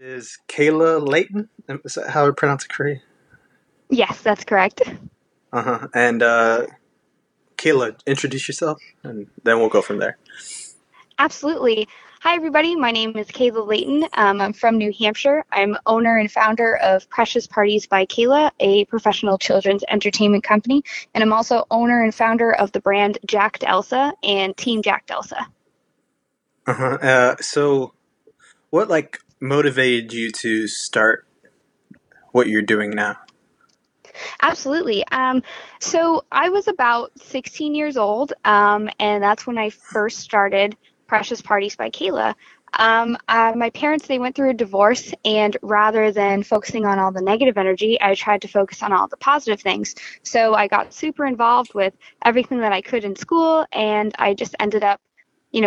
is Kayla Layton. Is that how I pronounce it correctly? Yes, that's correct. Uh-huh. And Kayla, introduce yourself, and then we'll go from there. Absolutely. Hi, everybody. My name is Kayla Layton. I'm from New Hampshire. I'm owner and founder of Precious Parties by Kayla, a professional children's entertainment company. And I'm also owner and founder of the brand Jacked Elsa and Team Jacked Elsa. Uh-huh. So what, motivated you to start what you're doing now? Absolutely. So I was about 16 years old, and that's when I first started Precious Parties by Kayla. My parents, they went through a divorce, and rather than focusing on all the negative energy, I tried to focus on all the positive things. So I got super involved with everything that I could in school, and I just ended up,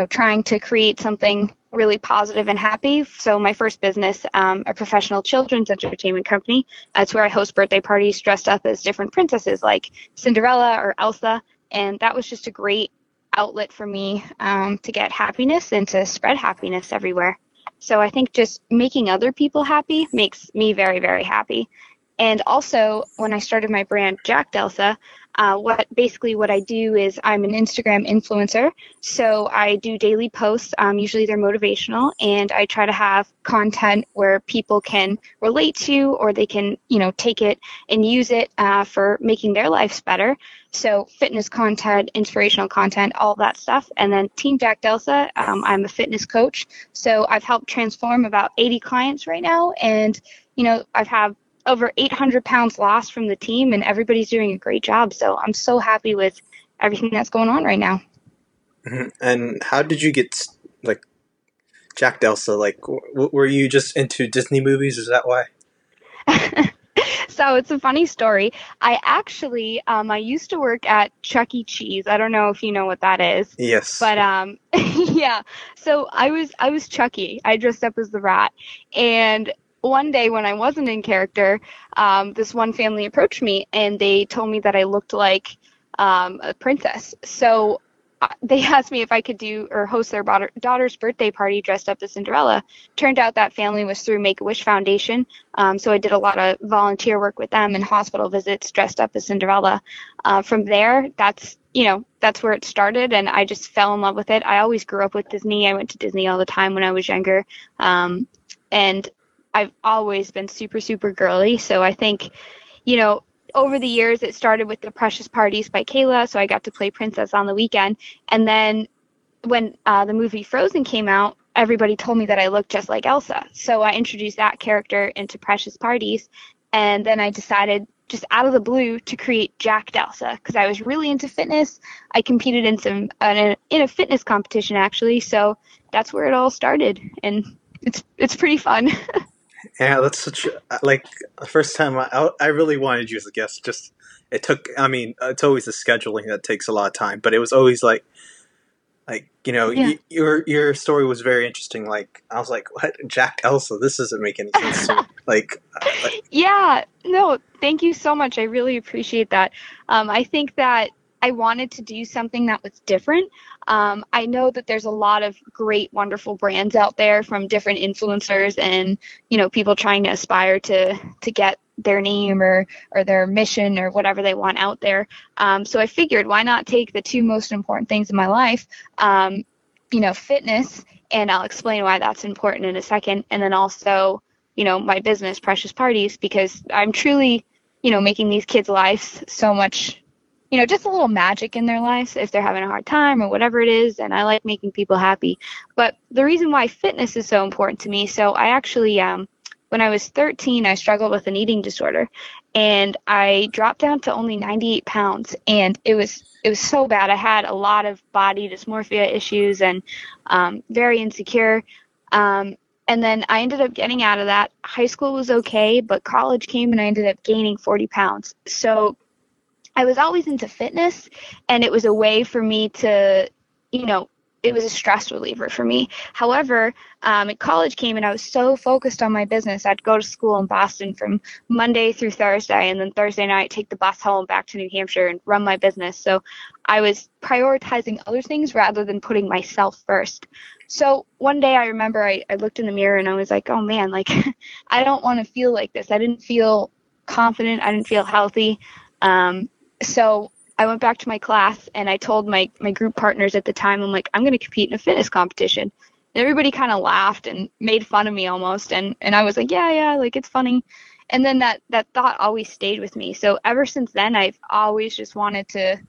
trying to create something really positive and happy. So my first business, a professional children's entertainment company, that's where I host birthday parties dressed up as different princesses like Cinderella or Elsa. And that was just a great outlet for me to get happiness and to spread happiness everywhere. So I think just making other people happy makes me very, very happy. And also, when I started my brand, Jacked Elsa, what I do is I'm an Instagram influencer. So I do daily posts. Usually they're motivational, and I try to have content where people can relate to, or they can, take it and use it for making their lives better. So fitness content, inspirational content, all that stuff. And then Team Jacked Elsa, I'm a fitness coach. So I've helped transform about 80 clients right now. And, I've had over 800 pounds lost from the team, and everybody's doing a great job. So I'm so happy with everything that's going on right now. Mm-hmm. And how did you get Jacked Elsa? Were you just into Disney movies? Is that why? So it's a funny story. I actually, I used to work at Chuck E. Cheese. I don't know if you know what that is. Yes. But yeah. So I was Chuck E. I dressed up as the rat, and one day when I wasn't in character, this one family approached me, and they told me that I looked like a princess. So they asked me if I could host their daughter's birthday party dressed up as Cinderella. Turned out that family was through Make-A-Wish Foundation. So I did a lot of volunteer work with them and hospital visits dressed up as Cinderella. From there, that's where it started, and I just fell in love with it. I always grew up with Disney. I went to Disney all the time when I was younger. And I've always been super, super girly. So I think, over the years, it started with the Precious Parties by Kayla. So I got to play princess on the weekend. And then when the movie Frozen came out, everybody told me that I looked just like Elsa. So I introduced that character into Precious Parties. And then I decided, just out of the blue, to create Jacked Elsa, because I was really into fitness. I competed in a fitness competition, actually. So that's where it all started. And it's pretty fun. Yeah, that's such the first time I really wanted you as a guest. Just it's always the scheduling that takes a lot of time, but it was always yeah. your story was very interesting. I was like, what, Jacked Elsa? This doesn't make any sense to me. Yeah, no, thank you so much. I really appreciate that. I think that I wanted to do something that was different. I know that there's a lot of great, wonderful brands out there from different influencers and, people trying to aspire to get their name or their mission or whatever they want out there. So I figured, why not take the two most important things in my life, fitness, and I'll explain why that's important in a second. And then also, my business, Precious Parties, because I'm truly, making these kids' lives so much just a little magic in their lives if they're having a hard time or whatever it is. And I like making people happy. But the reason why fitness is so important to me, so I actually, when I was 13, I struggled with an eating disorder, and I dropped down to only 98 pounds. And it was so bad. I had a lot of body dysmorphia issues and very insecure. And then I ended up getting out of that. High school was okay, but college came, and I ended up gaining 40 pounds. So I was always into fitness, and it was a way for me to, it was a stress reliever for me. However, college came and I was so focused on my business. I'd go to school in Boston from Monday through Thursday, and then Thursday night take the bus home back to New Hampshire and run my business. So I was prioritizing other things rather than putting myself first. So one day I remember I looked in the mirror and I was like, oh man, like I don't want to feel like this. I didn't feel confident. I didn't feel healthy. So I went back to my class and I told my group partners at the time, I'm like, I'm going to compete in a fitness competition. And everybody kind of laughed and made fun of me almost. And I was like, yeah, like it's funny. And then that thought always stayed with me. So ever since then, I've always just wanted to,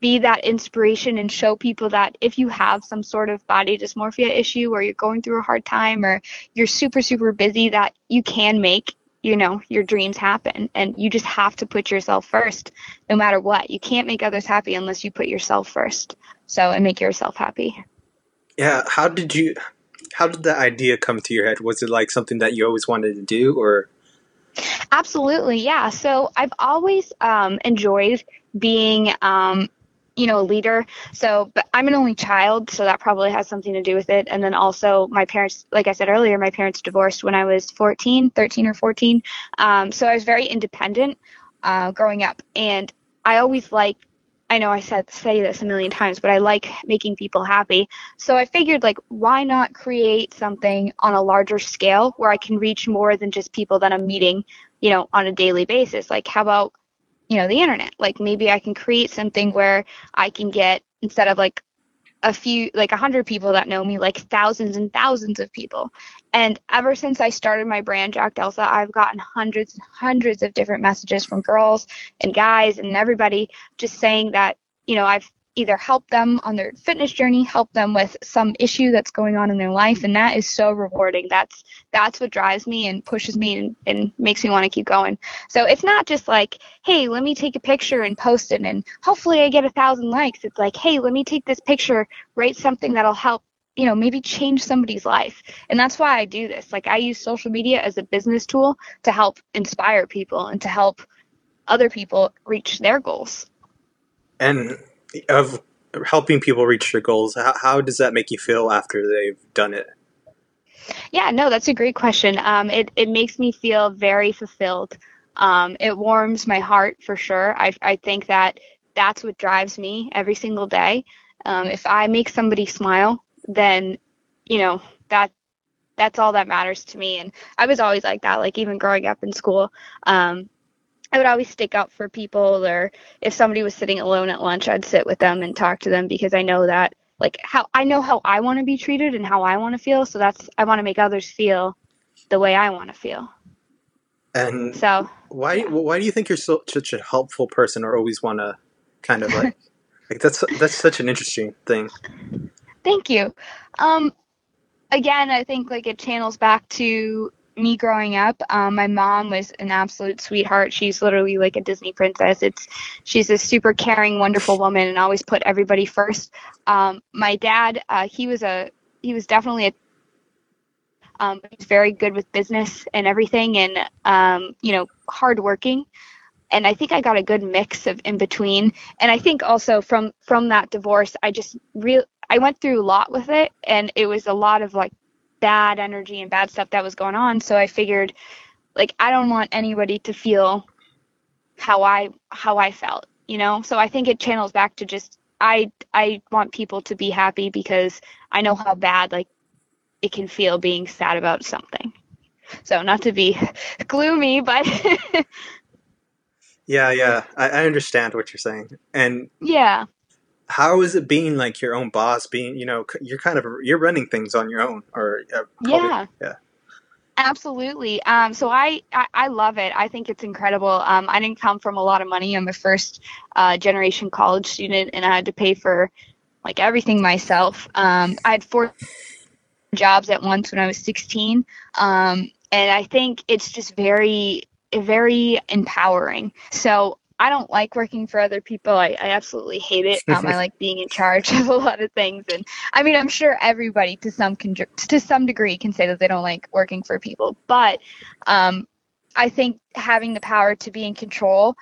be that inspiration and show people that if you have some sort of body dysmorphia issue or you're going through a hard time or you're super, super busy, that you can make your dreams happen, and you just have to put yourself first no matter what. You can't make others happy unless you put yourself first. So, and make yourself happy. Yeah. How did that idea come to your head? Was it like something that you always wanted to do or? Absolutely. Yeah. So I've always enjoyed being, a leader. So, but I'm an only child, so that probably has something to do with it. And then also my parents, like I said earlier, my parents divorced when I was 13 or 14. So I was very independent growing up. And I always liked, I know I say this a million times, but I like making people happy. So I figured, like, why not create something on a larger scale where I can reach more than just people that I'm meeting, on a daily basis? Like, how about the internet? Like, maybe I can create something where I can get, instead of like 100 people that know me, like thousands and thousands of people. And ever since I started my brand, Jacked Elsa, I've gotten hundreds and hundreds of different messages from girls and guys and everybody just saying that, I've either helped them on their fitness journey, helped them with some issue that's going on in their life. And that is so rewarding. That's what drives me and pushes me and makes me want to keep going. So it's not just like, hey, let me take a picture and post it and hopefully I get 1,000 likes. It's like, hey, let me take this picture, write something that'll help, maybe change somebody's life. And that's why I do this. Like, I use social media as a business tool to help inspire people and to help other people reach their goals. And of helping people reach their goals, how does that make you feel after they've done it? Yeah, no, that's a great question. It makes me feel very fulfilled. It warms my heart for sure. I think that's what drives me every single day. If I make somebody smile, then, that's all that matters to me. And I was always like that, like even growing up in school, I would always stick up for people, or if somebody was sitting alone at lunch, I'd sit with them and talk to them because I know that, like, how I want to be treated and how I want to feel. So I want to make others feel the way I want to feel. And so why do you think you're such a helpful person, or always want to kind of like, like that's such an interesting thing. Thank you. Again, I think like it channels back to me growing up. My mom was an absolute sweetheart. She's literally like a Disney princess. She's a super caring, wonderful woman and always put everybody first. My dad, he was definitely he was very good with business and everything and, hardworking. And I think I got a good mix of in between. And I think also from that divorce, I went through a lot with it, and it was a lot of like bad energy and bad stuff that was going on. So I figured, like, I don't want anybody to feel how I felt, So I think it channels back to just, I want people to be happy because I know how bad, like, it can feel being sad about something. So not to be gloomy, but yeah. I understand what you're saying. And yeah. How is it being like your own boss, being, you're running things on your own or. Yeah, absolutely. So I love it. I think it's incredible. I didn't come from a lot of money. I'm a first generation college student, and I had to pay for like everything myself. I had 4 jobs at once when I was 16. And I think it's just very, very empowering. So I don't like working for other people. I absolutely hate it. I like being in charge of a lot of things. And I mean, I'm sure everybody to some degree can say that they don't like working for people. But I think having the power to be in control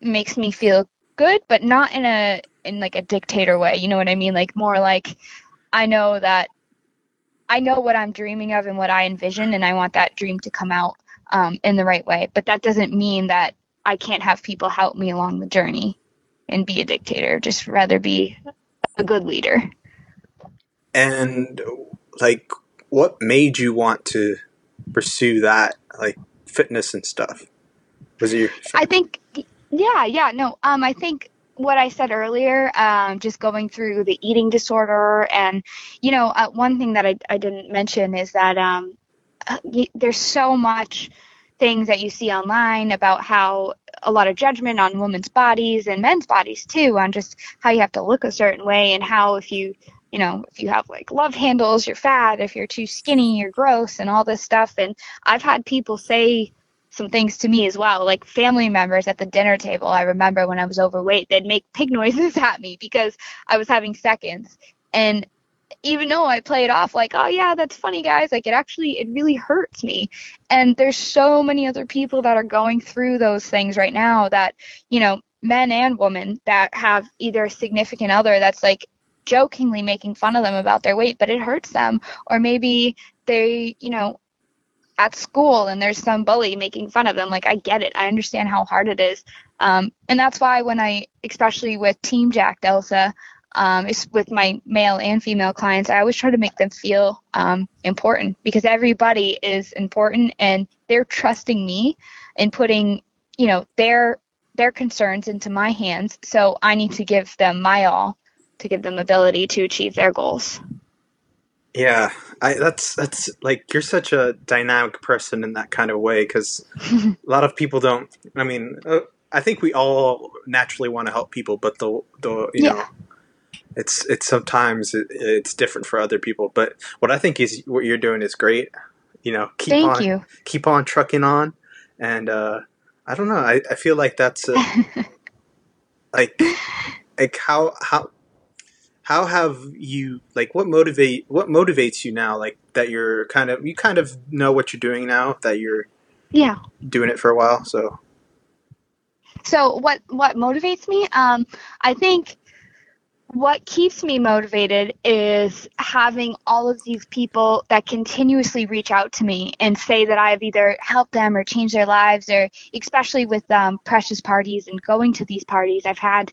makes me feel good, but not in a in like a dictator way, you know what I mean? Like more like I know what I'm dreaming of and what I envision, and I want that dream to come out in the right way. But that doesn't mean that I can't have people help me along the journey and be a dictator, just rather be a good leader. And like, what made you want to pursue that, like fitness and stuff? Was it your favorite? I think, no. I think what I said earlier, just going through the eating disorder, and you know, one thing that I didn't mention is that there's so much things that you see online about how a lot of judgment on women's bodies and men's bodies too, on just how you have to look a certain way, and how if you have like love handles, you're fat, if you're too skinny, you're gross, and all this stuff. And I've had people say some things to me as well, like family members at the dinner table. I remember when I was overweight, they'd make pig noises at me because I was having seconds. And even though I play it off like, oh yeah, that's funny guys, like it really hurts me. And there's so many other people that are going through those things right now that, you know, men and women that have either a significant other that's like jokingly making fun of them about their weight, but it hurts them. Or maybe they, you know, at school and there's some bully making fun of them. Like, I get it. I understand how hard it is. And that's why when especially with Team Jacked Elsa, it's with my male and female clients, I always try to make them feel important, because everybody is important, and they're trusting me and putting, you know, their concerns into my hands. So I need to give them my all, to give them ability to achieve their goals. Yeah, that's like, you're such a dynamic person in that kind of way, because a lot of people don't. I mean, I think we all naturally want to help people, but you know, it's sometimes it's different for other people. But what I think is what you're doing is great. You know, keep on trucking on, and I don't know. I feel like that's like how. How have you, like, what motivates you now? Like, that you kind of know what you're doing now, that you're doing it for a while. So what motivates me? I think what keeps me motivated is having all of these people that continuously reach out to me and say that I've either helped them or changed their lives, or especially with Precious Parties and going to these parties, I've had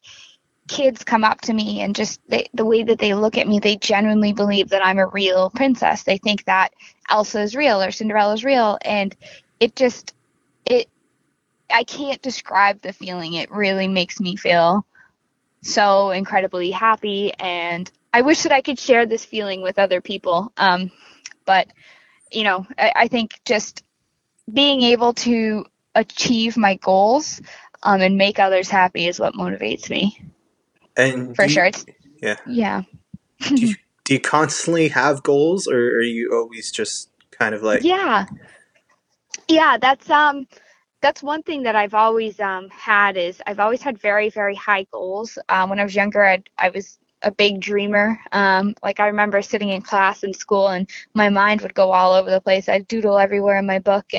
kids come up to me and just the way that they look at me, they genuinely believe that I'm a real princess. They think that Elsa is real or Cinderella is real. And I can't describe the feeling. It really makes me feel so incredibly happy. And I wish that I could share this feeling with other people. But, you know, I think just being able to achieve my goals and make others happy is what motivates me. And do you constantly have goals, or are you always just kind of like? Yeah. That's one thing that I've always had is I've always had very, very high goals. When I was younger, I was a big dreamer. Like I remember sitting in class in school, and my mind would go all over the place. I'd doodle everywhere in my book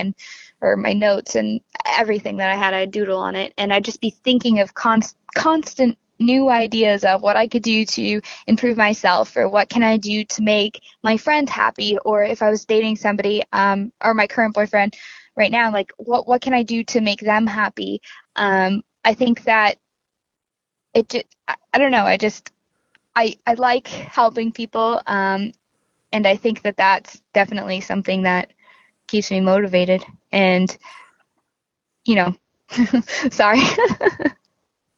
or my notes, and everything that I had, I'd doodle on it, and I'd just be thinking of constant new ideas of what I could do to improve myself, or what can I do to make my friends happy, or if I was dating somebody or my current boyfriend right now, like what can I do to make them happy? I think that I don't know. I like helping people. And I think that that's definitely something that keeps me motivated, and, you know, sorry.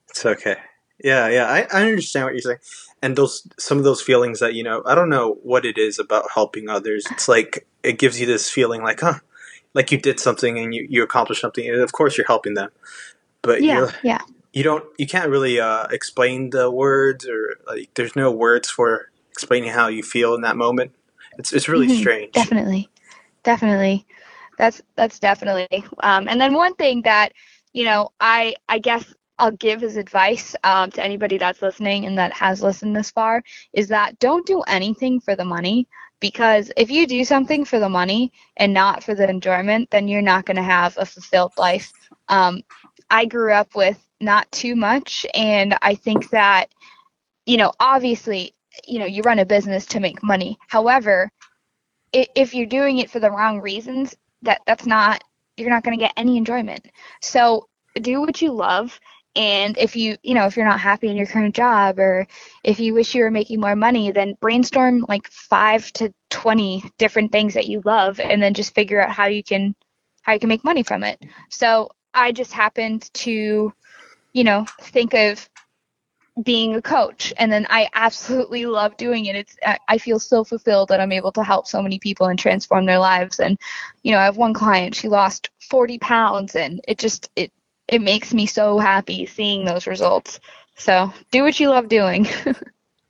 It's okay. Yeah, I understand what you're saying. And some of those feelings that, you know, I don't know what it is about helping others. It's like it gives you this feeling like, huh, like you did something and you accomplished something. And of course you're helping them. But you can't really explain the words, or like there's no words for explaining how you feel in that moment. It's really strange. Definitely. That's definitely. And then one thing that, you know, I guess I'll give as advice to anybody that's listening and that has listened this far is that don't do anything for the money, because if you do something for the money and not for the enjoyment, then you're not going to have a fulfilled life. I grew up with not too much, and I think that you know, obviously, you know, you run a business to make money. However, if you're doing it for the wrong reasons, that's not, you're not going to get any enjoyment. So do what you love. And if you're not happy in your current job, or if you wish you were making more money, then brainstorm like 5 to 20 different things that you love, and then just figure out how you can make money from it. So I just happened to, think of being a coach, and then I absolutely love doing it. I feel so fulfilled that I'm able to help so many people and transform their lives. And, I have one client, she lost 40 pounds, and it makes me so happy seeing those results. So do what you love doing.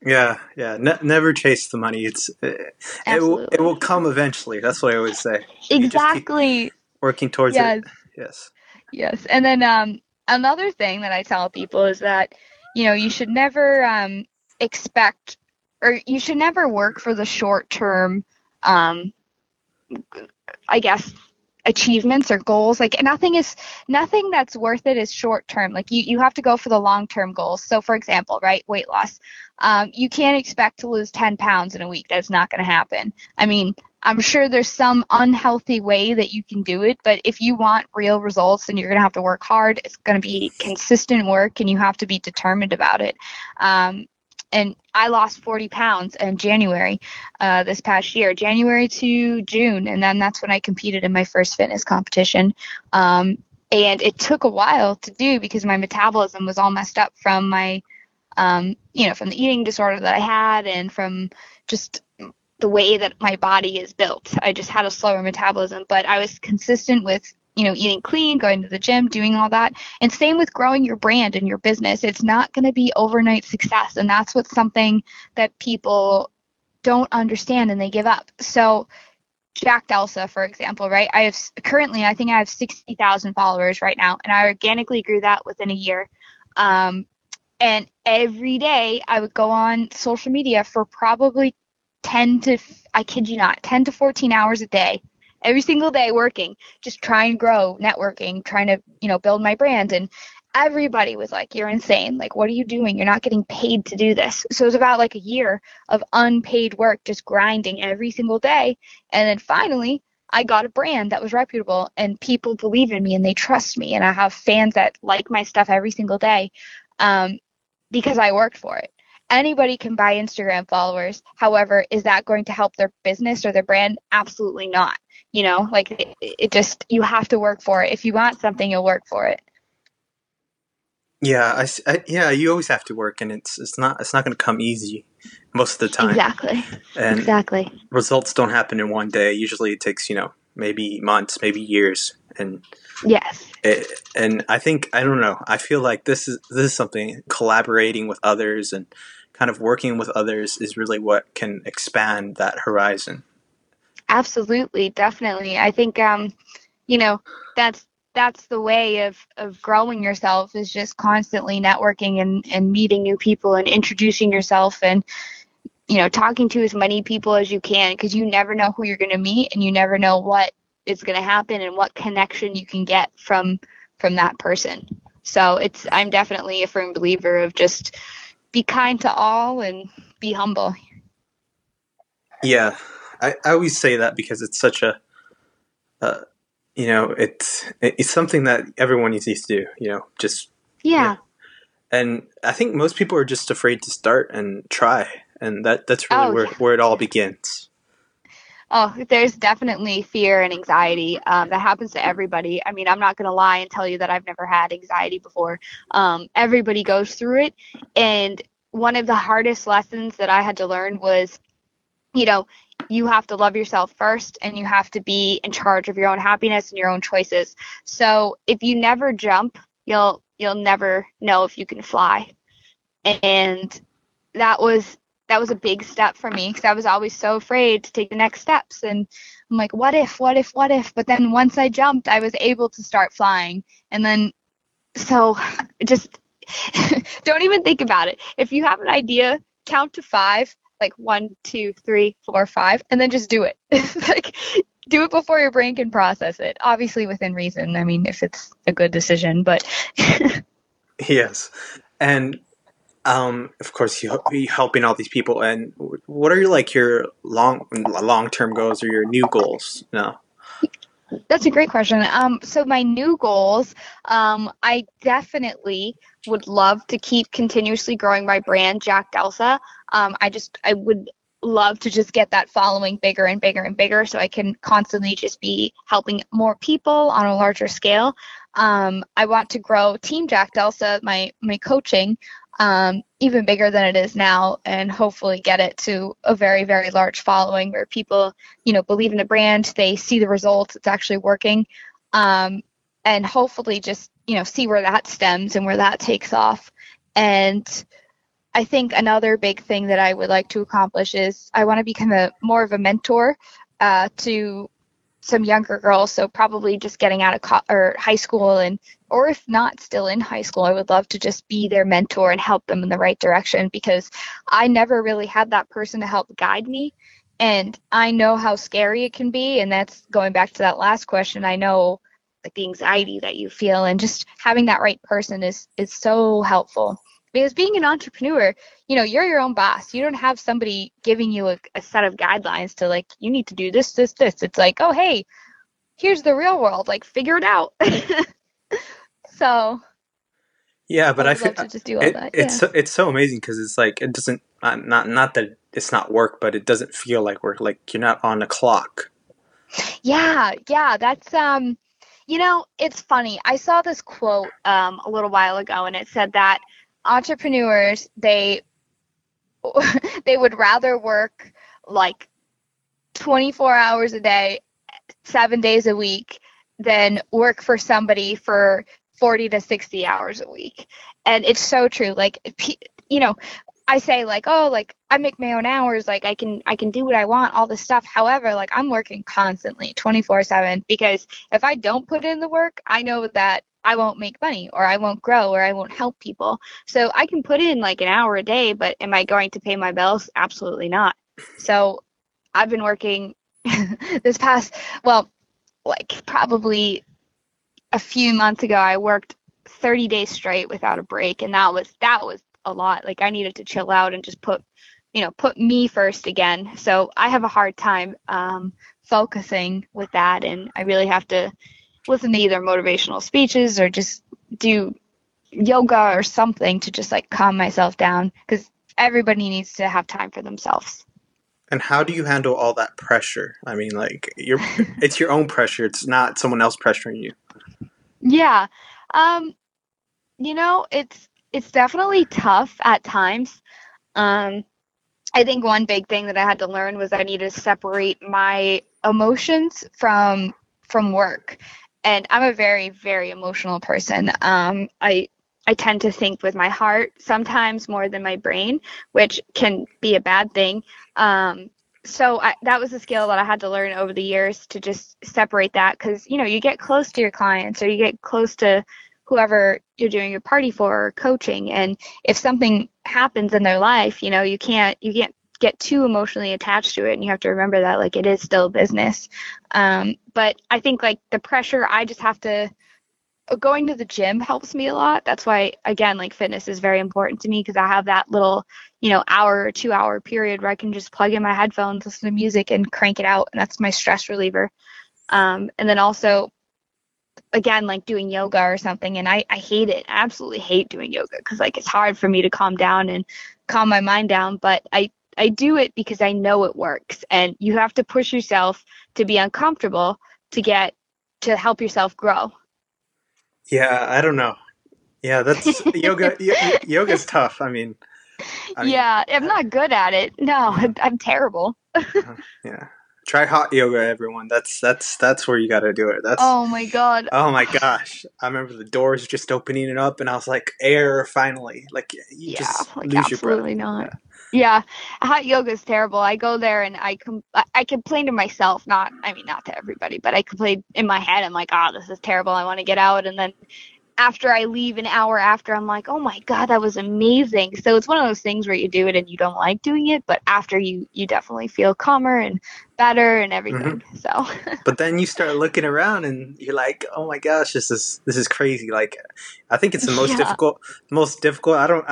Yeah. Never chase the money. It will come eventually. That's what I always say. Exactly. Working towards it. Yes. And then another thing that I tell people is that, you should never expect, or you should never work for the short-term, achievements or goals. Like nothing that's worth it is short term. Like you have to go for the long term goals. So for example, right, weight loss. You can't expect to lose 10 pounds in a week. That's not going to happen. I mean, I'm sure there's some unhealthy way that you can do it, but if you want real results, then you're going to have to work hard. It's going to be consistent work, and you have to be determined about it. And I lost 40 pounds in January this past year, January to June. And then that's when I competed in my first fitness competition. And it took a while to do because my metabolism was all messed up from my, from the eating disorder that I had and from just the way that my body is built. I just had a slower metabolism, but I was consistent with eating clean, going to the gym, doing all that. And same with growing your brand and your business. It's not going to be overnight success. And that's what's something that people don't understand and they give up. So Jacked Elsa, for example, right? I have 60,000 followers right now, and I organically grew that within a year. And every day I would go on social media for probably 10 to 14 hours a day. Every single day working, just try and grow, networking, trying to, build my brand. And everybody was like, you're insane. Like, what are you doing? You're not getting paid to do this. So it was about like a year of unpaid work, just grinding every single day. And then finally, I got a brand that was reputable, and people believe in me and they trust me. And I have fans that like my stuff every single day because I worked for it. Anybody can buy Instagram followers. However, is that going to help their business or their brand? Absolutely not. You have to work for it. If you want something, you'll work for it. Yeah. You always have to work, and it's not going to come easy most of the time. Exactly. And exactly. Results don't happen in one day. Usually it takes, maybe months, maybe years. And yes. I feel like this is something collaborating with others and kind of working with others is really what can expand that horizon. Absolutely. Definitely. I think, that's the way of growing yourself, is just constantly networking and meeting new people and introducing yourself and, talking to as many people as you can, because you never know who you're going to meet, and you never know what is going to happen and what connection you can get from that person. So I'm definitely a firm believer of just be kind to all and be humble. Yeah. I always say that because it's such a, it's something that everyone needs to do, Yeah. And I think most people are just afraid to start and try. And that's really where it all begins. Oh, there's definitely fear and anxiety that happens to everybody. I mean, I'm not going to lie and tell you that I've never had anxiety before. Everybody goes through it. And one of the hardest lessons that I had to learn was, you have to love yourself first, and you have to be in charge of your own happiness and your own choices. So if you never jump, you'll never know if you can fly. And that was a big step for me, because I was always so afraid to take the next steps. And I'm like, what if? But then once I jumped, I was able to start flying. And then so just don't even think about it. If you have an idea, count to 5. Like 1, 2, 3, 4, 5, and then just do it. Like, do it before your brain can process it. Obviously within reason. I mean, if it's a good decision, but yes. And Of course, you're helping all these people. And what are your long-term goals or your new goals now? That's a great question. So my new goals, I definitely would love to keep continuously growing my brand, Jacked Elsa. I would love to just get that following bigger and bigger and bigger, so I can constantly just be helping more people on a larger scale. I want to grow Team Jacked Elsa, my coaching, even bigger than it is now, and hopefully get it to a very, very large following where people, believe in the brand, they see the results, it's actually working. And hopefully just, see where that stems and where that takes off. And I think another big thing that I would like to accomplish is I want to become more of a mentor, to some younger girls. So probably just getting out of high school, or if not still in high school, I would love to just be their mentor and help them in the right direction, because I never really had that person to help guide me. And I know how scary it can be. And that's going back to that last question. I know the anxiety that you feel, and just having that right person is so helpful. Because being an entrepreneur, you're your own boss. You don't have somebody giving you a set of guidelines to you need to do this, this, this. It's oh, hey, here's the real world. Figure it out. So. Yeah, but I feel just do all that. Yeah. It's so amazing, because it's it doesn't, not that it's not work, but it doesn't feel like work. You're not on a clock. Yeah, that's it's funny. I saw this quote a little while ago, and it said that entrepreneurs, they would rather work 24 hours a day, 7 days a week, than work for somebody for 40 to 60 hours a week. And it's so true. I say I make my own hours. I can do what I want, all this stuff. However, I'm working constantly 24/7, because if I don't put in the work, I know that I won't make money, or I won't grow, or I won't help people. So I can put in an hour a day, but am I going to pay my bills? Absolutely not. So I've been working this past, probably a few months ago, I worked 30 days straight without a break. And that was a lot. I needed to chill out and just put me first again. So I have a hard time focusing with that. And I really have to listen to either motivational speeches or just do yoga or something to just calm myself down, because everybody needs to have time for themselves. And how do you handle all that pressure? I mean, it's your own pressure. It's not someone else pressuring you. Yeah. It's definitely tough at times. I think one big thing that I had to learn was I needed to separate my emotions from work. And I'm a very, very emotional person. I tend to think with my heart sometimes more than my brain, which can be a bad thing. So that was a skill that I had to learn over the years, to just separate that, because, you get close to your clients, or you get close to whoever you're doing your party for or coaching. And if something happens in their life, you can't get too emotionally attached to it. And you have to remember that it is still business. But I think the pressure, I just have to, going to the gym helps me a lot. That's why, again, fitness is very important to me, because I have that little, hour or 2 hour period where I can just plug in my headphones, listen to music, and crank it out. And that's my stress reliever. And then also, again, doing yoga or something. And I hate it. I absolutely hate doing yoga, because it's hard for me to calm down and calm my mind down. But I do it because I know it works, and you have to push yourself to be uncomfortable to help yourself grow. Yeah. I don't know. Yeah. That's yoga. Yoga's tough. I'm not good at it. No, I'm terrible. Yeah. Try hot yoga, everyone. That's where you got to do it. Oh my God. Oh my gosh. I remember the doors just opening it up, and I was air finally, just lose your breath. Absolutely not. Yeah. Yeah, hot yoga is terrible. I go there and I complain to myself, not to everybody, but I complain in my head. I'm this is terrible. I want to get out. And then after I leave, an hour after, I'm oh my God, that was amazing. So it's one of those things where you do it and you don't like doing it, but after you definitely feel calmer and better and everything. Mm-hmm. So but then you start looking around and you're like, oh my gosh, this is crazy. Like, I think it's the most difficult. I don't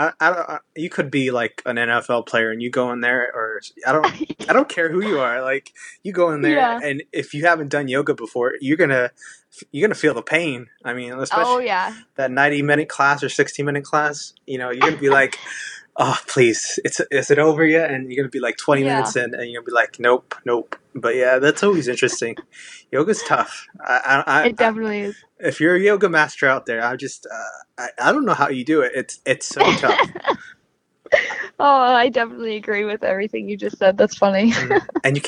you could be like an NFL player and you go in there, or I don't care who you are, like you go in there and if you haven't done yoga before, you're gonna feel the pain. I mean, especially that 90-minute class or 16-minute class, you know, you're gonna be like, oh, please, is it over yet? And you're going to be like 20 minutes in, and you're going to be like, nope. But yeah, that's always interesting. Yoga's tough. It definitely is. If you're a yoga master out there, I don't know how you do it. It's so tough. Oh, I definitely agree with everything you just said. That's funny. And you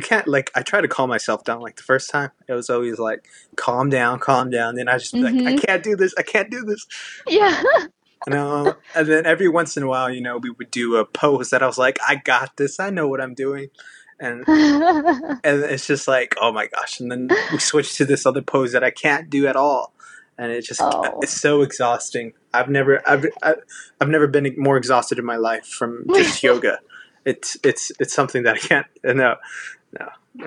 can't like, I try to calm myself down. Like the first time, it was always like, calm down. Then I just like, I can't do this. Yeah. You know, and then every once in a while, you know, we would do a pose that I was like, I got this. I know what I'm doing. And it's just like, oh, my gosh. And then we switched to this other pose that I can't do at all. And it just it's so exhausting. I've never been more exhausted in my life from just yoga. It's something that I can't. No.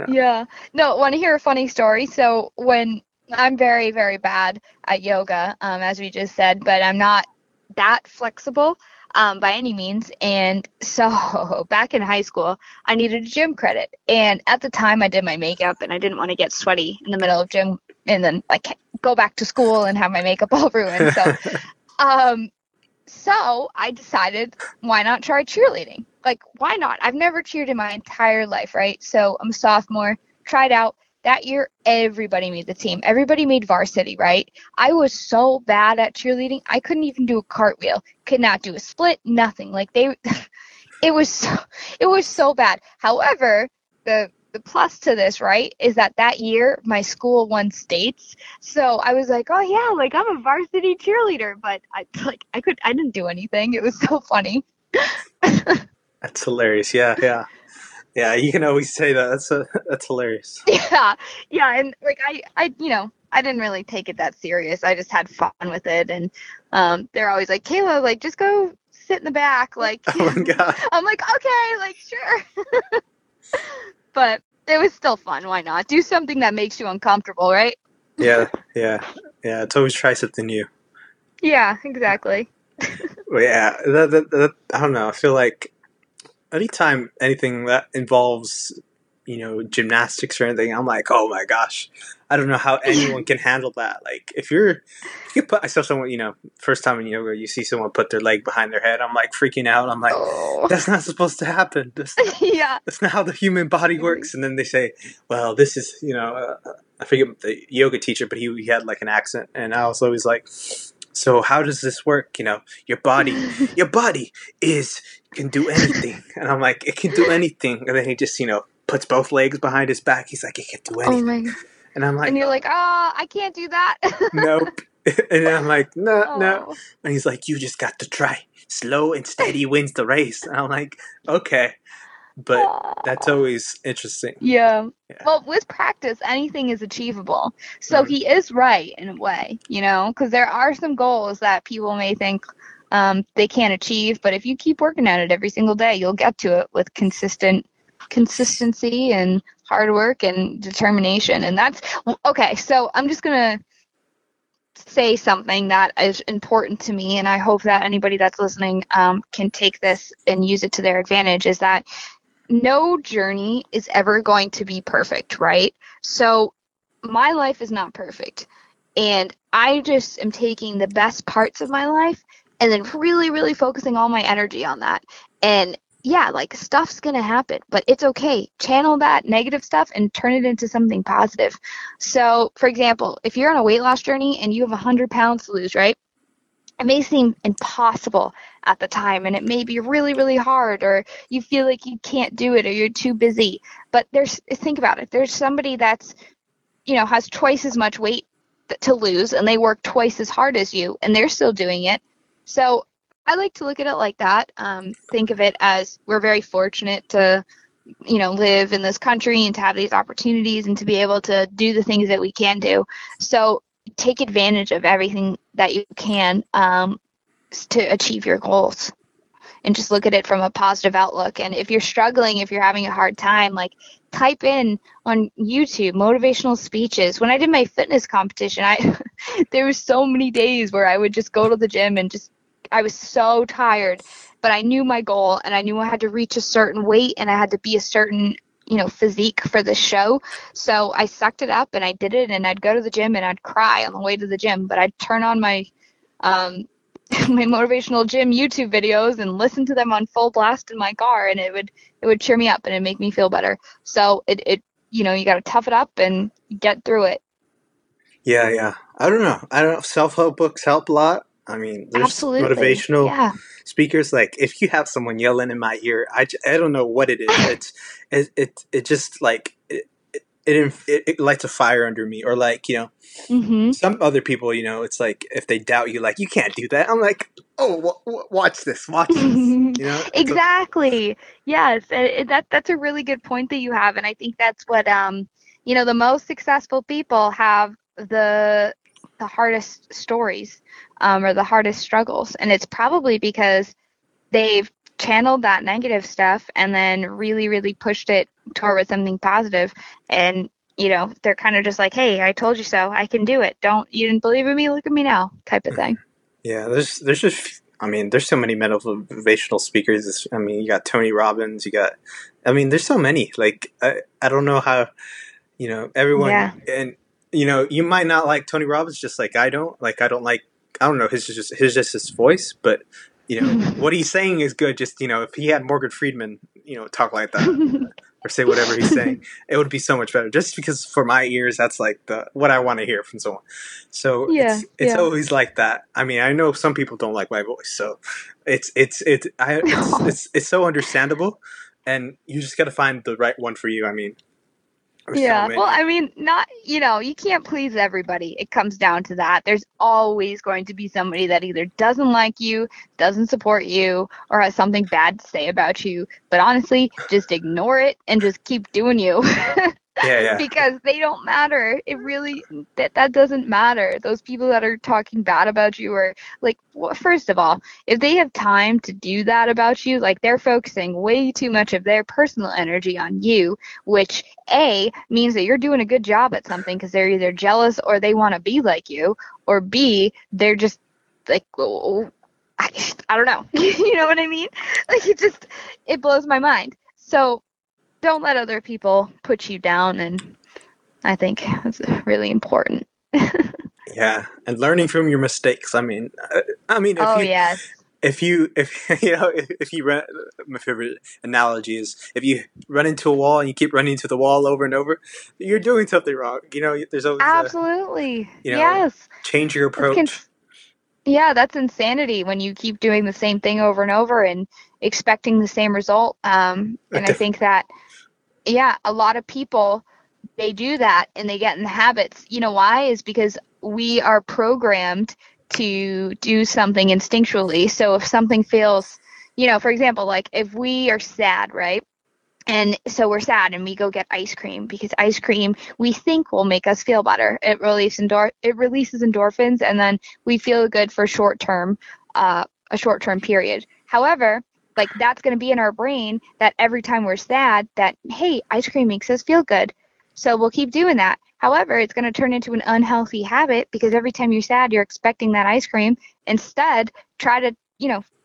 Yeah. No, want to hear a funny story? So when I'm very, very bad at yoga, as we just said, but I'm not that flexible by any means. And so back in high school, I needed a gym credit, and at the time I did my makeup and I didn't want to get sweaty in the middle of gym and then like go back to school and have my makeup all ruined. So so I decided, why not try cheerleading? Like, why not? I've never cheered in my entire life, right? So I'm a sophomore, tried out. That year, everybody made the team. Everybody made varsity, right? I was so bad at cheerleading. I couldn't even do a cartwheel. Could not do a split, nothing. Like it was so bad. However, the plus to this, right, is that year my school won states. So I was like, oh yeah, like I'm a varsity cheerleader, but I didn't do anything. It was so funny. That's hilarious. Yeah. Yeah, you can always say that. That's hilarious. Yeah, and like I, you know, I didn't really take it that serious. I just had fun with it, and they're always like, Kayla, like just go sit in the back, like. Oh my God. I'm like, okay, like sure. But it was still fun. Why not do something that makes you uncomfortable, right? Yeah. It's always try something new. Yeah, exactly. Yeah, I don't know. I feel like, anytime anything that involves, you know, gymnastics or anything, I'm like, oh my gosh, I don't know how anyone can handle that. Like, I saw someone, you know, first time in yoga, you see someone put their leg behind their head. I'm like freaking out. I'm like, That's not supposed to happen. That's not how the human body works. And then they say, well, this is, you know, I forget the yoga teacher, but he had like an accent. And I was always like, so how does this work? You know, your body can do anything. And I'm like, it can do anything. And then he just, you know, puts both legs behind his back. He's like, it can't do anything. Oh my. And I'm like, and you're like, oh, I can't do that. Nope. And I'm like, no. And he's like, you just got to try. Slow and steady wins the race. And I'm like, okay. But that's always interesting. Yeah. Well, with practice, anything is achievable. So he is right in a way, you know, because there are some goals that people may think they can't achieve. But if you keep working at it every single day, you'll get to it with consistency and hard work and determination. And that's okay. So I'm just going to say something that is important to me, and I hope that anybody that's listening can take this and use it to their advantage, is that no journey is ever going to be perfect, right? So my life is not perfect, and I just am taking the best parts of my life and then really, really focusing all my energy on that. And yeah, like stuff's going to happen, but it's okay. Channel that negative stuff and turn it into something positive. So for example, if you're on a weight loss journey and you have 100 pounds to lose, right? It may seem impossible at the time, and it may be really, really hard, or you feel like you can't do it, or you're too busy. But think about it. There's somebody that's, you know, has twice as much weight to lose, and they work twice as hard as you, and they're still doing it. So I like to look at it like that. Think of it as we're very fortunate to, you know, live in this country and to have these opportunities and to be able to do the things that we can do. So take advantage of everything that you can to achieve your goals. and just look at it from a positive outlook. And if you're struggling, if you're having a hard time, like type in on YouTube motivational speeches. When I did my fitness competition, there were so many days where I would just go to the gym and just, I was so tired, but I knew my goal and I knew I had to reach a certain weight and I had to be a certain, physique for the show. So I sucked it up and I did it, and I'd go to the gym and I'd cry on the way to the gym, but I'd turn on my, my motivational gym YouTube videos and listen to them on full blast in my car, and it would cheer me up and it'd make me feel better. So it you got to tough it up and get through it. Yeah. I don't know. Self-help books help a lot. I mean, there's absolutely motivational speakers. Like if you have someone yelling in my ear, I don't know what it is. It lights a fire under me, or like, some other people, it's like, if they doubt you, like, you can't do that. I'm like, oh, watch this, Exactly. Yes. That's a really good point that you have. And I think that's what, the most successful people have the hardest stories, or the hardest struggles. And it's probably because they've channeled that negative stuff and then really, really pushed it toward something positive. And, they're kind of just like, hey, I told you so, I can do it. You didn't believe in me? Look at me now, type of thing. Yeah. There's so many motivational speakers. I mean, you got Tony Robbins, there's so many, like, I don't know how, everyone, and you might not like Tony Robbins, just like I don't. Like, I don't know, his his voice, but what he's saying is good. Just, if he had Morgan Freeman, talk like that or say whatever he's saying, it would be so much better, just because for my ears, that's like what I want to hear from someone. So it's always like that. I mean, I know some people don't like my voice, so it's so understandable, and you just got to find the right one for you. I mean, yeah. Well, not, you can't please everybody. It comes down to that. There's always going to be somebody that either doesn't like you, doesn't support you, or has something bad to say about you. But honestly, just ignore it and just keep doing you. Yeah. Because they don't matter. It really, that doesn't matter. Those people that are talking bad about you are like, well, first of all, if they have time to do that about you, like they're focusing way too much of their personal energy on you, which A, means that you're doing a good job at something, because they're either jealous or they want to be like you, or B, they're just like, I don't know. You know what I mean? Like it blows my mind. So don't let other people put you down, and I think that's really important. Yeah, and learning from your mistakes. My favorite analogy is, if you run into a wall and you keep running into the wall over and over, you're doing something wrong. There's always change your approach. That's insanity when you keep doing the same thing over and over and expecting the same result. And I think that, a lot of people, they do that and they get in the habits. You know why? Is because we are programmed to do something instinctually. So if something feels, for example, like if we are sad, right? And so we're sad and we go get ice cream, because ice cream, we think, will make us feel better. It releases endorphins, and then we feel good for a short-term period. However, like that's going to be in our brain that every time we're sad that, hey, ice cream makes us feel good. So we'll keep doing that. However, it's going to turn into an unhealthy habit, because every time you're sad, you're expecting that ice cream. Instead, try to,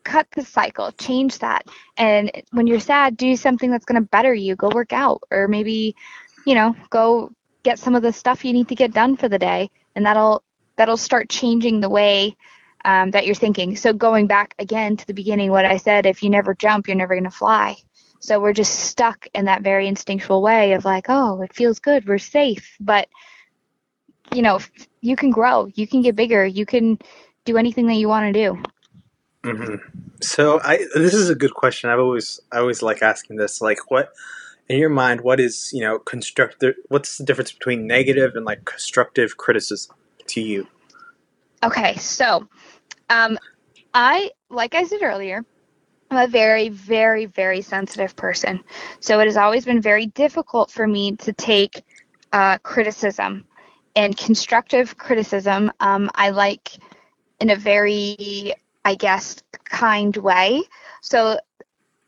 cut the cycle, change that. And when you're sad, do something that's going to better you. Go work out, or maybe, go get some of the stuff you need to get done for the day. And that'll start changing the way that you're thinking. So going back again to the beginning, what I said, if you never jump, you're never going to fly. So we're just stuck in that very instinctual way of like, oh, it feels good, we're safe. But, you can grow, you can get bigger, you can do anything that you want to do. Mm-hmm. So this is a good question. I always like asking this, like, what in your mind, what is, constructive, what's the difference between negative and like constructive criticism to you? Okay. So, like I said earlier, I'm a very, very, very sensitive person. So it has always been very difficult for me to take criticism, and constructive criticism. I like in a very, I guess, kind way. So,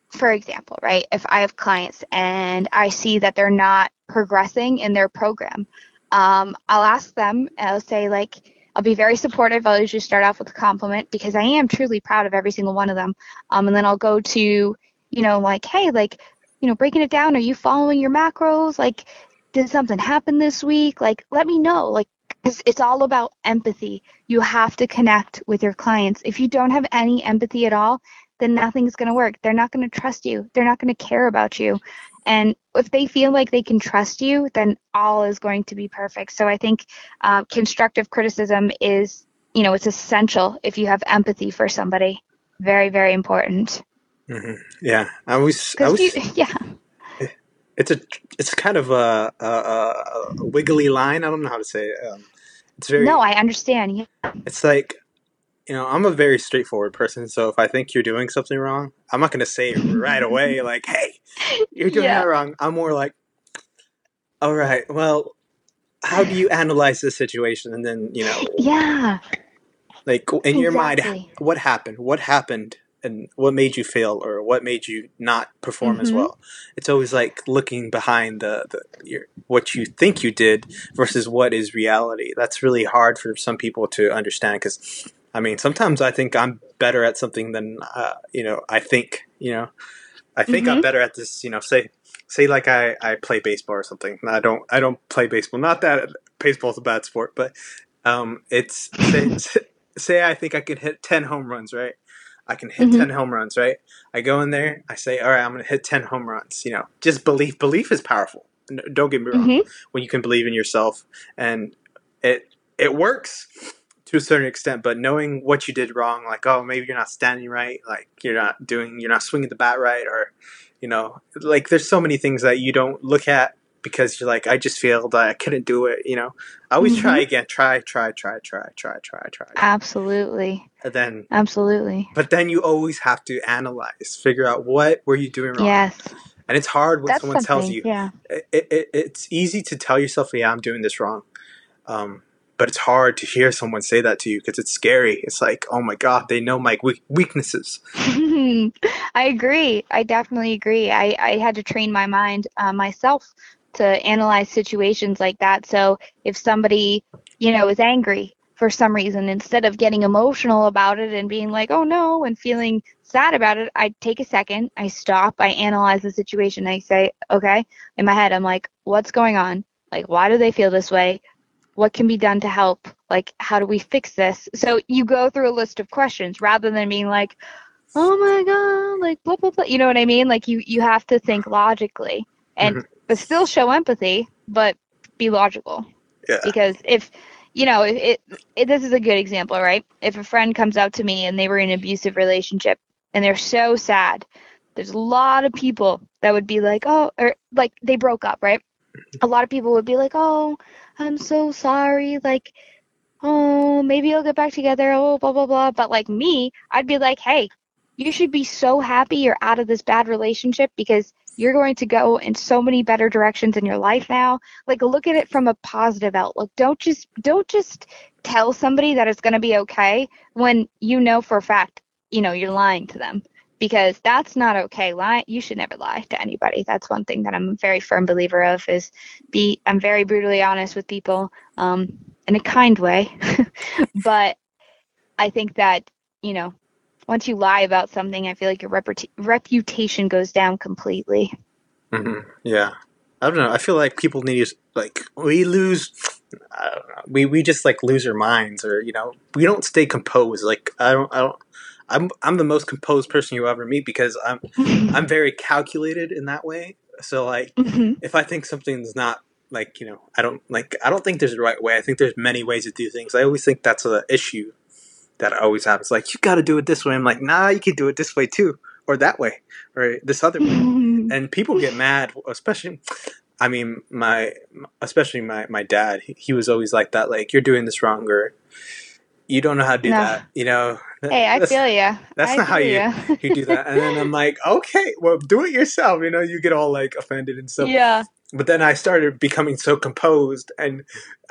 for example, right, if I have clients and I see that they're not progressing in their program, I'll ask them, I'll say, like, I'll be very supportive. I'll usually start off with a compliment because I am truly proud of every single one of them. And then I'll go to, you know, like, hey, like, you know, breaking it down, are you following your macros? Like, did something happen this week? Like, let me know. Like, because it's all about empathy. You have to connect with your clients. If you don't have any empathy at all, then nothing's going to work. They're not going to trust you. They're not going to care about you. And if they feel like they can trust you, then all is going to be perfect. So I think constructive criticism is, you know, it's essential if you have empathy for somebody. Very, very important. Mm-hmm. Yeah. I always, It's kind of a wiggly line. I don't know how to say it. It's very. No, I understand. Yeah. It's like, you know, I'm a very straightforward person. So if I think you're doing something wrong, I'm not going to say right away, like, hey, you're doing that wrong. I'm more like, all right, well, how do you analyze this situation? And then, you know. Yeah. Like, in your mind, what happened? And what made you fail or what made you not perform as well? It's always like looking behind what you think you did versus what is reality. That's really hard for some people to understand because, I mean, sometimes I think I'm better at something than, I think I'm better at this, you know, say like I play baseball or something. I don't play baseball. Not that baseball's a bad sport, but it's say I think I could hit 10 home runs, right? I can hit 10 home runs, right? I go in there. I say, all right, I'm going to hit 10 home runs. You know, just belief. Belief is powerful. No, don't get me wrong. When you can believe in yourself and it works to a certain extent, but knowing what you did wrong, like, oh, maybe you're not standing right. Like you're not swinging the bat right. Or, you know, like there's so many things that you don't look at because you're like, I just failed. I couldn't do it. You know, I always try again. Try. Absolutely. But then you always have to analyze, figure out what were you doing wrong. Yes. And it's hard when someone tells you. Yeah. It's easy to tell yourself, yeah, I'm doing this wrong. But it's hard to hear someone say that to you because it's scary. It's like, oh my God, they know my weaknesses. I agree. I definitely agree. I had to train my mind myself to analyze situations like that. So if somebody, you know, is angry for some reason, instead of getting emotional about it and being like, oh no, and feeling sad about it, I take a second, I stop, I analyze the situation. I say, okay, in my head, I'm like, what's going on? Like, why do they feel this way? What can be done to help? Like, how do we fix this? So you go through a list of questions rather than being like, oh my God, like blah, blah, blah. You know what I mean? Like you have to think logically and but still show empathy, but be logical. Yeah. Because if, you know, this is a good example, right? If a friend comes up to me and they were in an abusive relationship and they're so sad, there's a lot of people that would be like, oh, or like they broke up, right? A lot of people would be like, oh, I'm so sorry. Like, oh, maybe I'll get back together. Oh, blah, blah, blah. But like me, I'd be like, hey, you should be so happy you're out of this bad relationship because you're going to go in so many better directions in your life now. Like, look at it from a positive outlook. Don't just tell somebody that it's going to be okay when you know for a fact, you know, you're lying to them. Because that's not okay. You should never lie to anybody. That's one thing that I'm a very firm believer of is I'm very brutally honest with people in a kind way. But I think that, you know, once you lie about something, I feel like your reputation goes down completely. Mm-hmm. Yeah. I don't know. I feel like people need to, like, we lose, I don't know, we just, like, lose our minds or, you know, we don't stay composed. Like, I'm the most composed person you ever meet because I'm very calculated in that way. So like if I think something's not like, you know, I don't think there's a right way. I think there's many ways to do things. I always think that's an issue that always happens. Like, you got to do it this way. I'm like, nah, you can do it this way too, or that way, or this other way. And people get mad, especially. I mean, my dad. He was always like that. Like, you're doing this wrong, or you don't know how to do that, you know. Hey, I feel you. That's not how you do that. And then I'm like, okay, well, do it yourself. You know, you get all, like, offended and stuff. Yeah. But then I started becoming so composed, and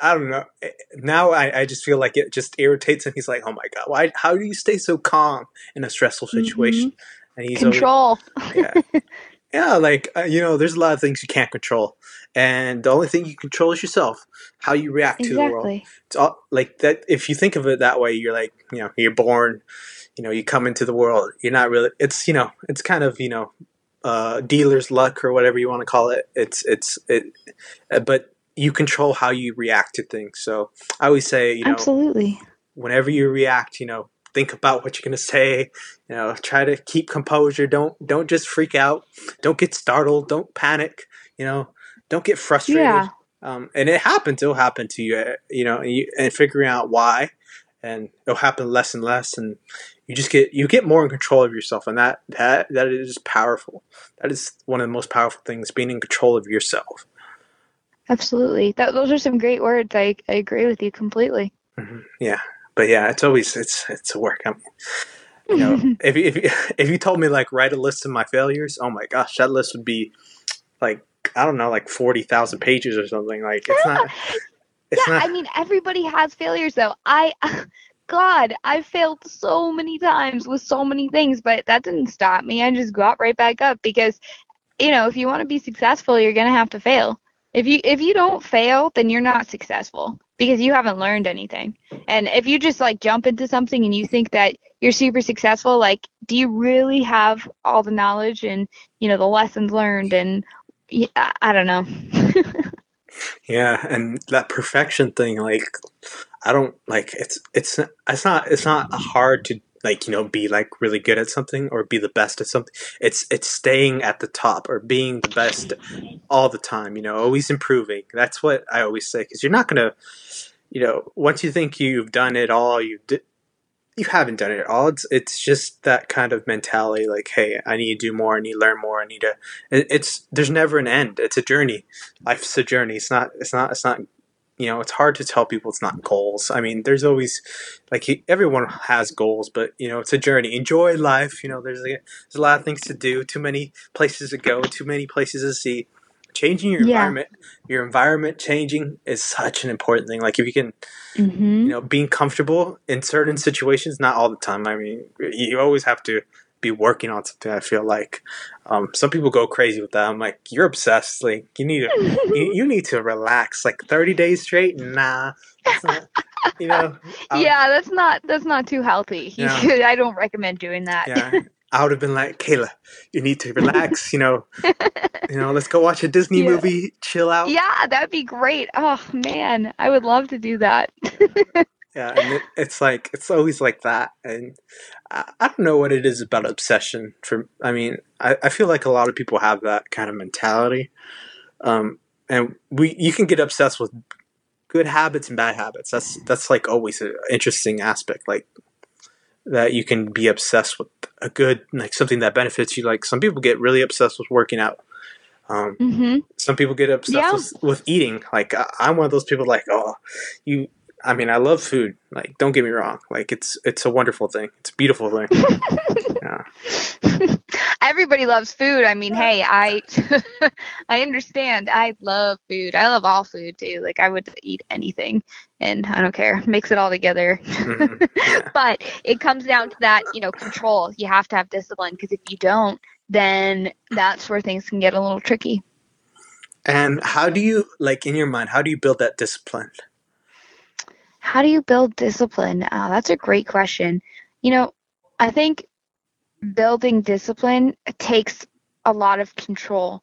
I don't know. Now I just feel like it just irritates him. He's like, oh, my God, how do you stay so calm in a stressful situation? And he's control. Always, yeah. Yeah, like, there's a lot of things you can't control. And the only thing you control is yourself, how you react to the world. It's all, like that. If you think of it that way, you're like, you're born, you come into the world. You're not really, it's, it's kind of, dealer's luck or whatever you want to call it. But you control how you react to things. So I always say, absolutely. Whenever you react, think about what you're going to say, try to keep composure. Don't just freak out. Don't get startled. Don't panic, don't get frustrated. Yeah. And it'll happen to you, and figuring out why, and it'll happen less and less. And you just get more in control of yourself. And that is powerful. That is one of the most powerful things, being in control of yourself. Absolutely. Those are some great words. I agree with you completely. Mm-hmm. Yeah. But yeah, it's always, it's a work. I mean, if you told me like write a list of my failures, oh my gosh, that list would be like, I don't know, like 40,000 pages or something. Like it's not. I mean, everybody has failures though. I failed so many times with so many things, but that didn't stop me. I just got right back up because, if you want to be successful, you're going to have to fail. If you don't fail, then you're not successful because you haven't learned anything. And if you just like jump into something and you think that you're super successful, like, do you really have all the knowledge and, the lessons learned? And I don't know. Yeah. And that perfection thing, like, I don't like, it's not hard to like, be like really good at something or be the best at something. It's staying at the top or being the best all the time, always improving. That's what I always say. 'Cause you're not going to, once you think you've done it all, you haven't done it all. It's just that kind of mentality. Like, hey, I need to do more. I need to learn more. I need to, there's never an end. It's a journey. Life's a journey. It's not it's hard to tell people it's not goals. I mean, there's always, like, everyone has goals, but, it's a journey. Enjoy life. There's a lot of things to do, too many places to go, too many places to see. Changing your environment, changing is such an important thing. Like, if you can, being comfortable in certain situations, not all the time. I mean, you always have to be working on something. I feel like some people go crazy with that. I'm like, you're obsessed. Like you need to relax like 30 days straight. Nah, that's not, yeah, that's not too healthy. I don't recommend doing that. Yeah, I would have been like, Kayla, you need to relax. Let's go watch a Disney movie, chill out. Yeah, that'd be great. Oh man, I would love to do that. Yeah, and it's like, it's always like that. And I don't know what it is about obsession. I feel like a lot of people have that kind of mentality. And you can get obsessed with good habits and bad habits. That's like always an interesting aspect, like that you can be obsessed with a good, like something that benefits you. Like some people get really obsessed with working out. Some people get obsessed with eating. Like I'm one of those people like, I mean, I love food. Like, don't get me wrong. Like, it's a wonderful thing. It's a beautiful thing. Yeah. Everybody loves food. I mean, hey, I understand. I love food. I love all food too. Like, I would eat anything, and I don't care. Mix it all together. Yeah. But it comes down to that, control. You have to have discipline because if you don't, then that's where things can get a little tricky. And how do you, like, in your mind, how do you build that discipline? How do you build discipline? That's a great question. I think building discipline takes a lot of control.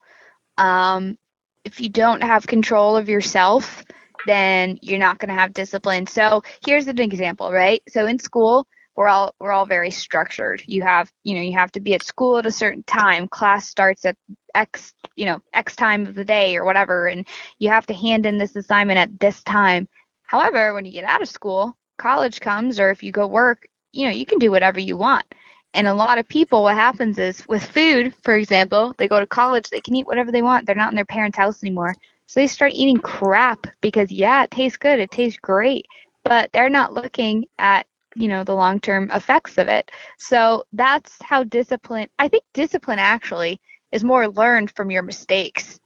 If you don't have control of yourself, then you're not going to have discipline. So here's an example, right? So in school, we're all very structured. You have to be at school at a certain time. Class starts at X time of the day or whatever, and you have to hand in this assignment at this time. However, when you get out of school, college comes, or if you go work, you can do whatever you want. And a lot of people, what happens is with food, for example, they go to college, they can eat whatever they want. They're not in their parents' house anymore. So they start eating crap because, it tastes good. It tastes great. But they're not looking at, the long-term effects of it. So that's how discipline actually is more learned from your mistakes.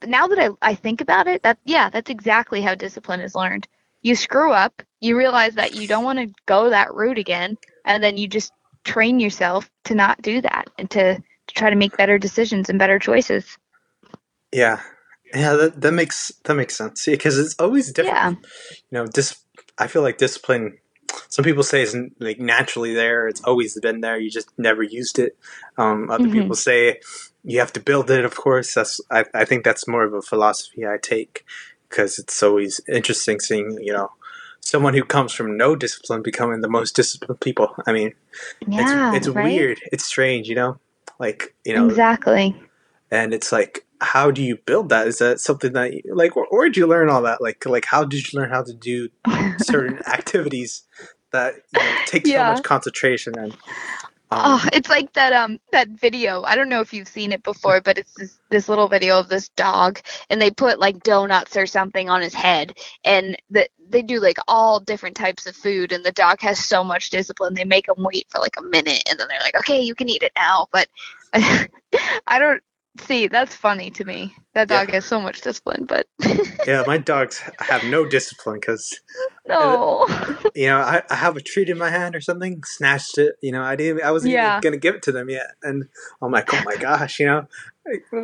But now that I think about it, that's exactly how discipline is learned. You screw up, you realize that you don't want to go that route again, and then you just train yourself to not do that and to try to make better decisions and better choices. Yeah, that makes sense because it's always different. Yeah. You know, I feel like discipline. Some people say it's like naturally there. It's always been there. You just never used it. Other people say you have to build it. Of course, I think that's more of a philosophy I take because it's always interesting seeing, you know, someone who comes from no discipline becoming the most disciplined people. I mean, yeah, it's right? Weird. It's strange, you know, like, you know, exactly. And it's like, how do you build that? Is that something that you, like, where did you learn all that? Like, how did you learn how to do certain activities that, you know, take so much concentration? And it's like that video. I don't know if you've seen it before, but it's this little video of this dog, and they put like donuts or something on his head, and they do like all different types of food, and the dog has so much discipline. They make him wait for like a minute, and then they're like, okay, you can eat it now. But I don't. See, that's funny to me. That dog has so much discipline, but yeah, my dogs have no discipline because you know, I have a treat in my hand or something, snatched it. You know, I wasn't even gonna give it to them yet, and I'm like, oh my gosh, you know.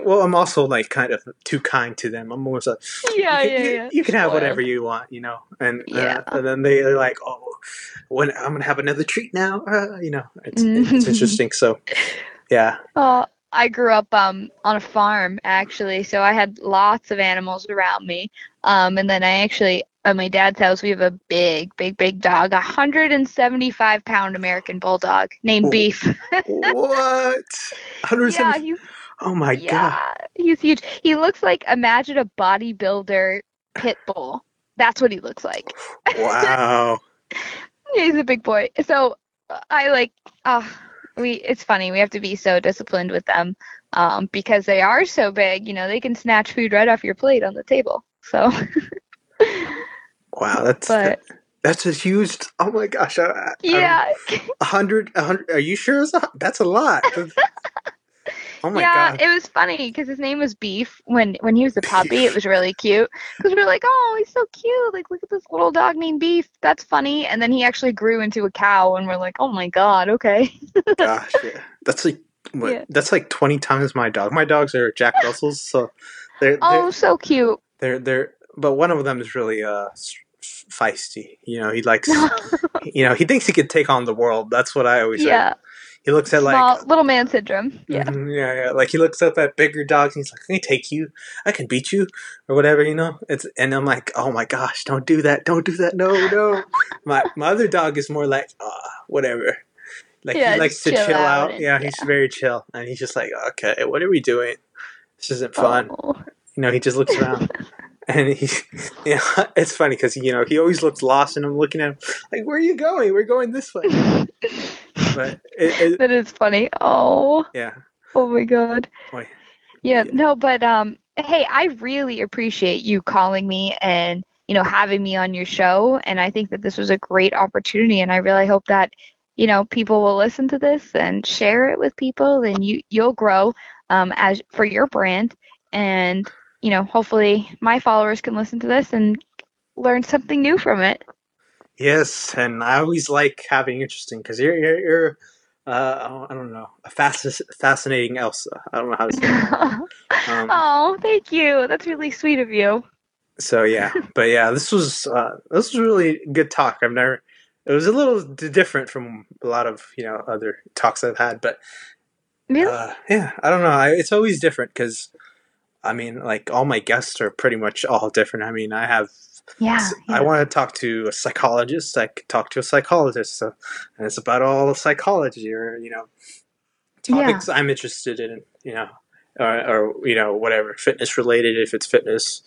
Well, I'm also like kind of too kind to them. I'm more so you can have whatever you want, you know, and then they're like, oh, when I'm gonna have another treat now, you know. It's interesting. So, yeah. I grew up on a farm, actually, so I had lots of animals around me. And then I actually, at my dad's house, we have a big, big, big dog, 175-pound American bulldog named Beef. What? 175? Yeah, oh, my God. He's huge. He looks like, imagine a bodybuilder pit bull. That's what he looks like. Wow. He's a big boy. So I, like, it's funny. We have to be so disciplined with them because they are so big. You know, they can snatch food right off your plate on the table. So, wow, that's a huge. Oh my gosh, yeah, 100. Are you sure? That's a lot. Oh my God. It was funny because his name was Beef when he was a puppy. It was really cute because we were like, oh, he's so cute. Like, look at this little dog named Beef. That's funny. And then he actually grew into a cow, and we're like, oh my God, okay. Gosh, yeah. That's like that's like 20 times my dog. My dogs are Jack Russells, so they're so cute. They're but one of them is really feisty. You know, he likes. You know, he thinks he could take on the world. That's what I always say. He looks at like little man syndrome. Yeah. Yeah. Like he looks up at bigger dogs and he's like, I can take you. I can beat you or whatever, you know? And I'm like, oh my gosh, don't do that. Don't do that. No. My other dog is more like, whatever. Like he likes to chill out. He's very chill. And he's just like, okay, what are we doing? This isn't fun. Oh. You know, he just looks around. And he, you know, it's funny because, you know, he always looks lost, and I'm looking at him like, where are you going? We're going this way. But that is funny. Oh. Yeah. Oh, my God. Boy. Yeah. No, but, hey, I really appreciate you calling me and, you know, having me on your show. And I think that this was a great opportunity. And I really hope that, you know, people will listen to this and share it with people. And you'll grow as for your brand. And you know, hopefully my followers can listen to this and learn something new from it. Yes, and I always like having interesting because you're I don't know, a fascinating Elsa. I don't know how to say that. Oh, thank you. That's really sweet of you. So yeah, but yeah, this was really good talk. It was a little different from a lot of, you know, other talks I've had, but yeah, I don't know. It's always different because. I mean, like, all my guests are pretty much all different. I mean, I have I want to talk to a psychologist. I could talk to a psychologist. So, and it's about all of psychology or, you know, topics I'm interested in, you know, or, you know, whatever, fitness related, if it's fitness.